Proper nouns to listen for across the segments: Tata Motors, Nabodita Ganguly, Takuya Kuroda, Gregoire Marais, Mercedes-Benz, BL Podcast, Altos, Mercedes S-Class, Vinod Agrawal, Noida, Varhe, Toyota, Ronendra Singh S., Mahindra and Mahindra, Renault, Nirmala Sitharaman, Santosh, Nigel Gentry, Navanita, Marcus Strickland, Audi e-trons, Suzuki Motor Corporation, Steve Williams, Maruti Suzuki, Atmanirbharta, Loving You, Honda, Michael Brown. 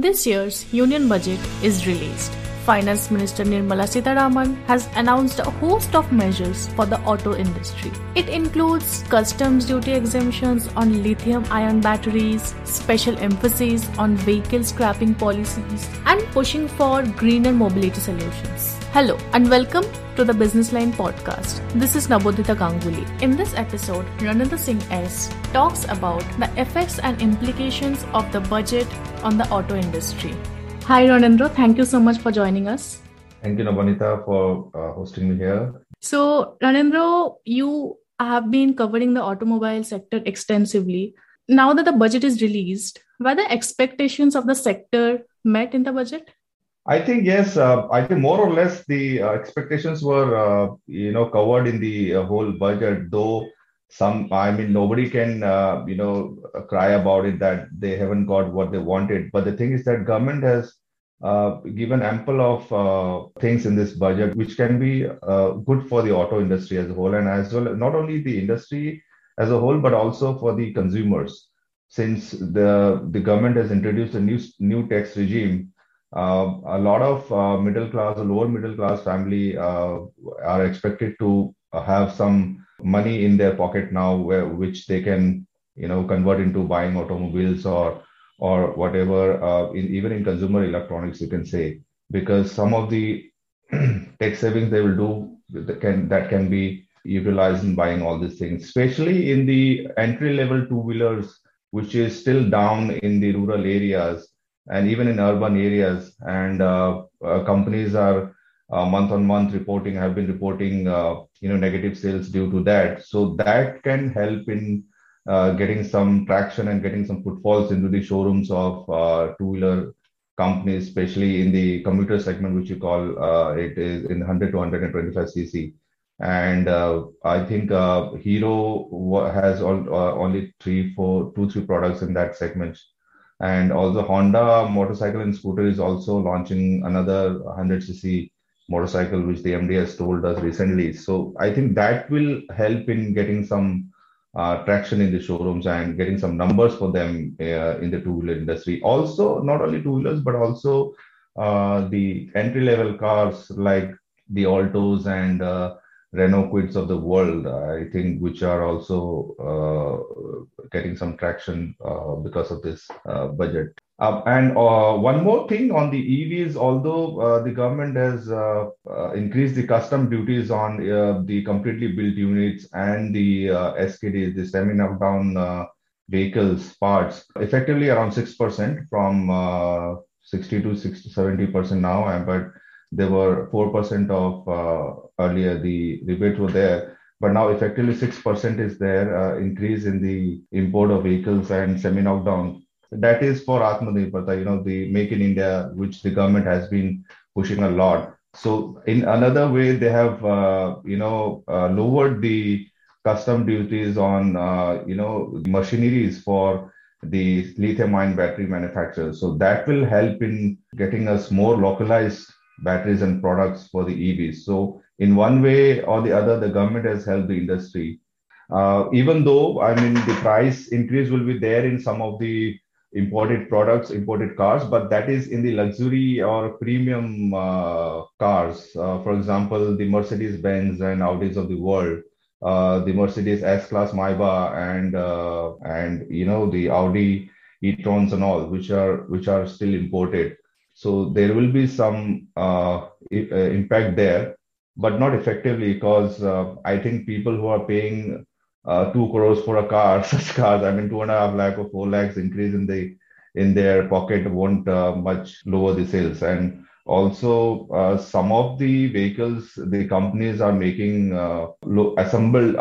This year's Union Budget is released. Finance Minister Nirmala Sitharaman has announced a host of measures for the auto industry. It includes customs duty exemptions on lithium-ion batteries, special emphasis on vehicle scrapping policies, and pushing for greener mobility solutions. Hello and welcome to the Business Line Podcast. This is Nabodita Ganguly. In this episode, Ronendra Singh S. talks about the effects and implications of the budget on the auto industry. Hi Ronendra, thank you so much for joining us. Thank you Navanita for hosting me here. So Ronendra, you have been covering the automobile sector extensively. Now that the budget is released, were the expectations of the sector met in the budget? I think yes. I think more or less the expectations were covered in the whole budget, though nobody can, cry about it that they haven't got what they wanted. But the thing is that government has given ample of things in this budget, which can be good for the auto industry as a whole, and as well, not only the industry as a whole, but also for the consumers, since the government has introduced a new tax regime. A lot of middle class, lower middle class family are expected to have some money in their pocket now, which they can, convert into buying automobiles or whatever, even in consumer electronics, you can say, because some of the tech savings they will do that can be utilized in buying all these things, especially in the entry-level two-wheelers, which is still down in the rural areas and even in urban areas. And companies are month-on-month have been reporting negative sales due to that. So that can help in getting some traction and getting some footfalls into the showrooms of two-wheeler companies, especially in the commuter segment, which you call it is in 100 to 125 cc. And I think Hero has only two, three products in that segment. And also Honda motorcycle and scooter is also launching another 100cc motorcycle, which the MD has told us recently. So I think that will help in getting some traction in the showrooms and getting some numbers for them in the two-wheeler industry. Also, not only two-wheelers, but also the entry-level cars like the Altos and Renault Quids of the world, I think, which are also getting some traction because of this budget. One more thing on the EVs, although the government has increased the custom duties on the completely built units and the SKDs, the semi-knockdown vehicles parts, effectively around 6% from 60 to 70% now, but there were 4% of earlier the rebates were there, but now effectively 6% is there increase in the import of vehicles and semi-knockdown. That is for Atmanirbharta, the Make in India, which the government has been pushing a lot. So in another way, they have, lowered the custom duties on, machineries for the lithium-ion battery manufacturers. So that will help in getting us more localized batteries and products for the EVs. So in one way or the other, the government has helped the industry. Even though, the price increase will be there in some of the imported products, imported cars, but that is in the luxury or premium cars. For example, the Mercedes-Benz and Audis of the world, the Mercedes S-Class and the Audi e-trons and all, which are still imported. So there will be some impact there, but not effectively, because I think people who are paying 2 crores for a car, such cars, 2.5 lakh or 4 lakhs increase in their pocket won't much lower the sales. And also some of the vehicles the companies are making assembled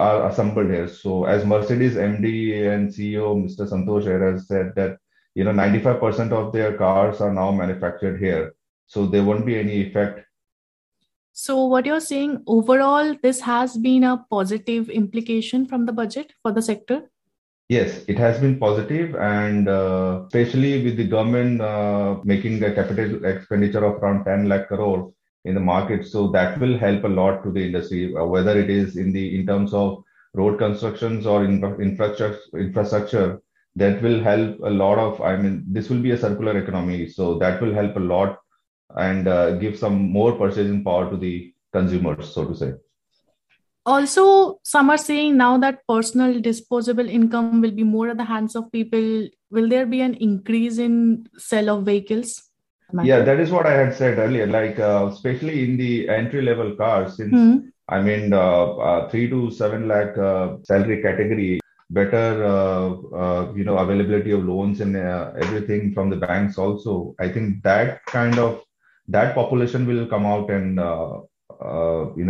here. So as Mercedes MD and CEO Mr. Santosh has said that 95% of their cars are now manufactured here, so there won't be any effect. So what you're saying, overall, this has been a positive implication from the budget for the sector? Yes, it has been positive, and especially with the government making a capital expenditure of around 10 lakh crore in the market. So that will help a lot to the industry, whether it is in terms of road constructions or infrastructure. that will help a lot of, this will be a circular economy. So that will help a lot and give some more purchasing power to the consumers, so to say. Also, some are saying now that personal disposable income will be more at the hands of people. Will there be an increase in sale of vehicles? Yeah, that is what I had said earlier, like especially in the entry-level cars, since 3 to 7 lakh salary category, better availability of loans and everything from the banks also. I think that population will come out and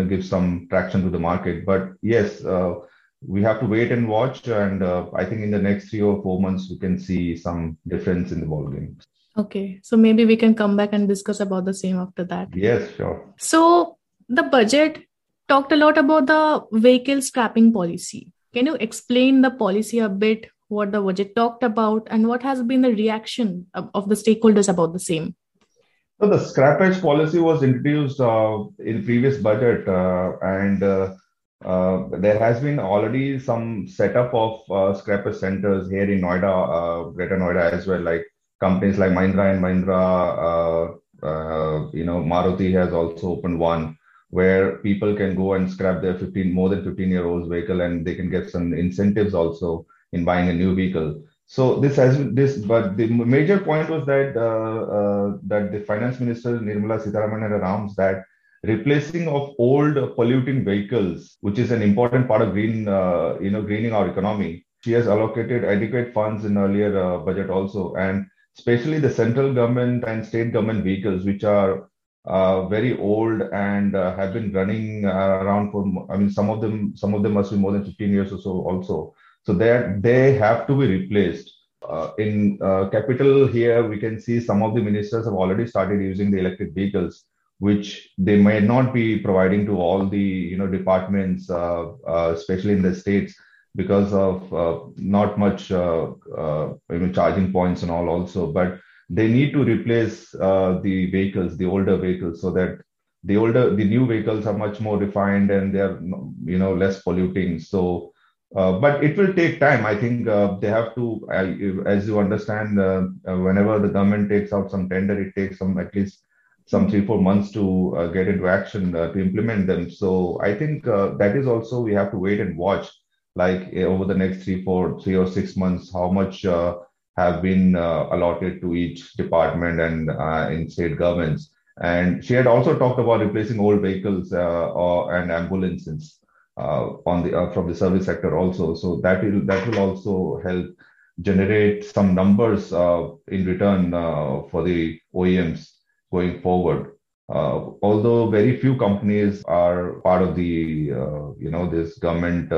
give some traction to the market. But yes, we have to wait and watch. And I think in the next 3 or 4 months, we can see some difference in the ballgame. Okay. So maybe we can come back and discuss about the same after that. Yes, sure. So the budget talked a lot about the vehicle scrapping policy. Can you explain the policy a bit, what the budget talked about and what has been the reaction of the stakeholders about the same? So the scrappage policy was introduced in previous budget there has been already some setup of scrappage centers here in Noida, Greater Noida as well, like companies like Mahindra and Mahindra, Maruti has also opened one where people can go and scrap their more than 15-year-old vehicle and they can get some incentives also in buying a new vehicle. So but the major point was that that the finance minister Nirmala Sitharaman had announced that replacing of old polluting vehicles, which is an important part of greening our economy. She has allocated adequate funds in earlier budget also, and especially the central government and state government vehicles, which are very old and have been running around for. Some of them must be more than 15 years or so also. So they have to be replaced. In capital here, we can see some of the ministers have already started using the electric vehicles, which they may not be providing to all the departments, especially in the states, because of not much charging points and all also. But they need to replace the vehicles, the older vehicles, so that the new vehicles are much more refined and they are less polluting. So. But it will take time. I think they have to, as you understand, whenever the government takes out some tender, it takes at least 3-4 months to get into action to implement them. So I think that is also, we have to wait and watch, like over the next 3 or 6 months, how much have been allotted to each department and in state governments. And she had also talked about replacing old vehicles and ambulances. From the service sector also. So that will also help generate some numbers in return for the OEMs going forward. Although very few companies are part of the, this government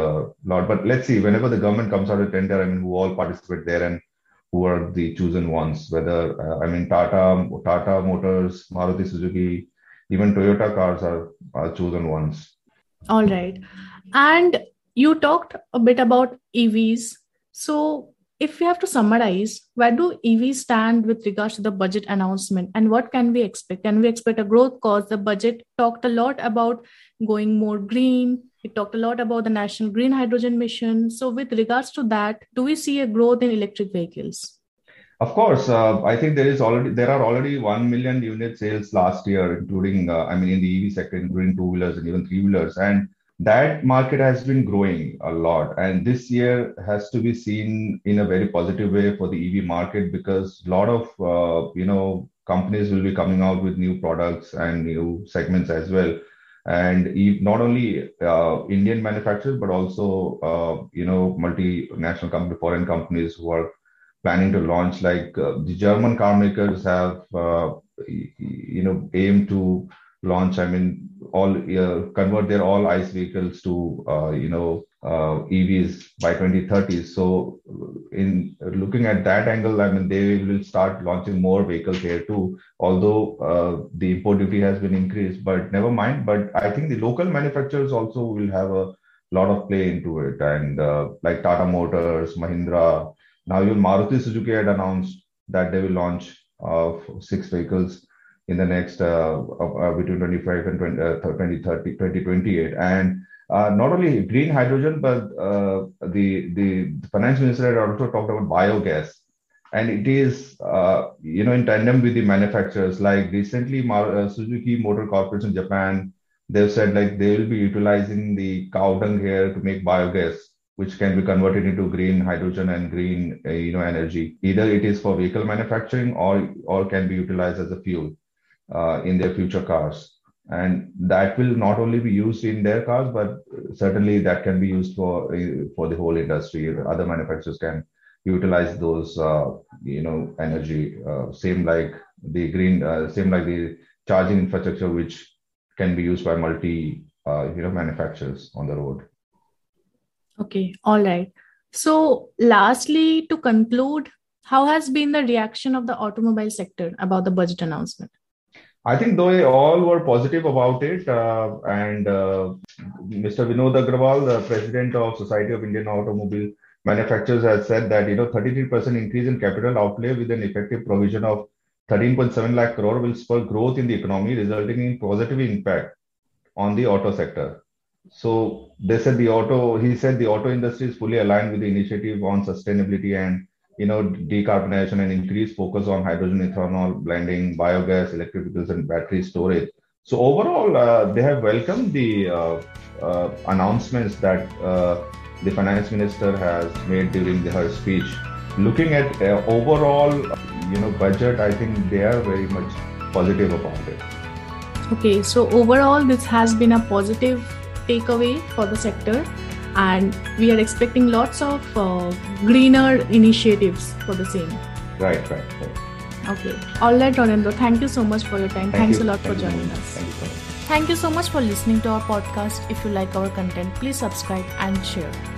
lot. But let's see, whenever the government comes out of tender, who all participate there and who are the chosen ones, whether, Tata Motors, Maruti Suzuki, even Toyota cars are chosen ones. All right. And you talked a bit about EVs. So if we have to summarize, where do EVs stand with regards to the budget announcement and what can we expect? Can we expect a growth? Cause the budget talked a lot about going more green. It talked a lot about the National Green Hydrogen Mission. So with regards to that, do we see a growth in electric vehicles? Of course, I think there are already 1 million unit sales last year, including, in the EV sector, including two-wheelers and even three-wheelers. And that market has been growing a lot. And this year has to be seen in a very positive way for the EV market because a lot of, companies will be coming out with new products and new segments as well. And not only Indian manufacturers, but also, multinational companies, foreign companies who are planning to launch, like the German car makers have, aimed to launch, convert their all ICE vehicles to, EVs by 2030. So in looking at that angle, they will start launching more vehicles here too, although the import duty has been increased, but never mind. But I think the local manufacturers also will have a lot of play into it. And like Tata Motors, Mahindra, now even Maruti Suzuki had announced that they will launch 6 vehicles in the next between 2025 and 2028. And Not only green hydrogen, but the finance minister had also talked about biogas. And it is, in tandem with the manufacturers. Like recently, Suzuki Motor Corporation Japan, they've said like they will be utilizing the cow dung hair to make biogas, which can be converted into green hydrogen and green, energy. Either it is for vehicle manufacturing or can be utilized as a fuel in their future cars. And that will not only be used in their cars, but certainly that can be used for the whole industry. Other manufacturers can utilize those, energy, same like the charging infrastructure, which can be used by multi, manufacturers on the road. Okay. All right. So lastly, to conclude, how has been the reaction of the automobile sector about the budget announcement? I think they all were positive about it. And Mr. Vinod Agrawal, the president of Society of Indian Automobile Manufacturers, has said that, 33% increase in capital outlay with an effective provision of 13.7 lakh crore will spur growth in the economy, resulting in positive impact on the auto sector. So he said the auto industry is fully aligned with the initiative on sustainability and, decarbonization and increased focus on hydrogen, ethanol, blending, biogas, electric vehicles and battery storage. So overall, they have welcomed the announcements that the finance minister has made during her speech. Looking at overall, budget, I think they are very much positive about it. Okay, so overall, this has been a positive takeaway for the sector, and we are expecting lots of greener initiatives for the same. Right. Okay. All right, Ronendra, thank you so much for your time. Thanks a lot for joining us. Thank you so much for listening to our podcast. If you like our content, please subscribe and share.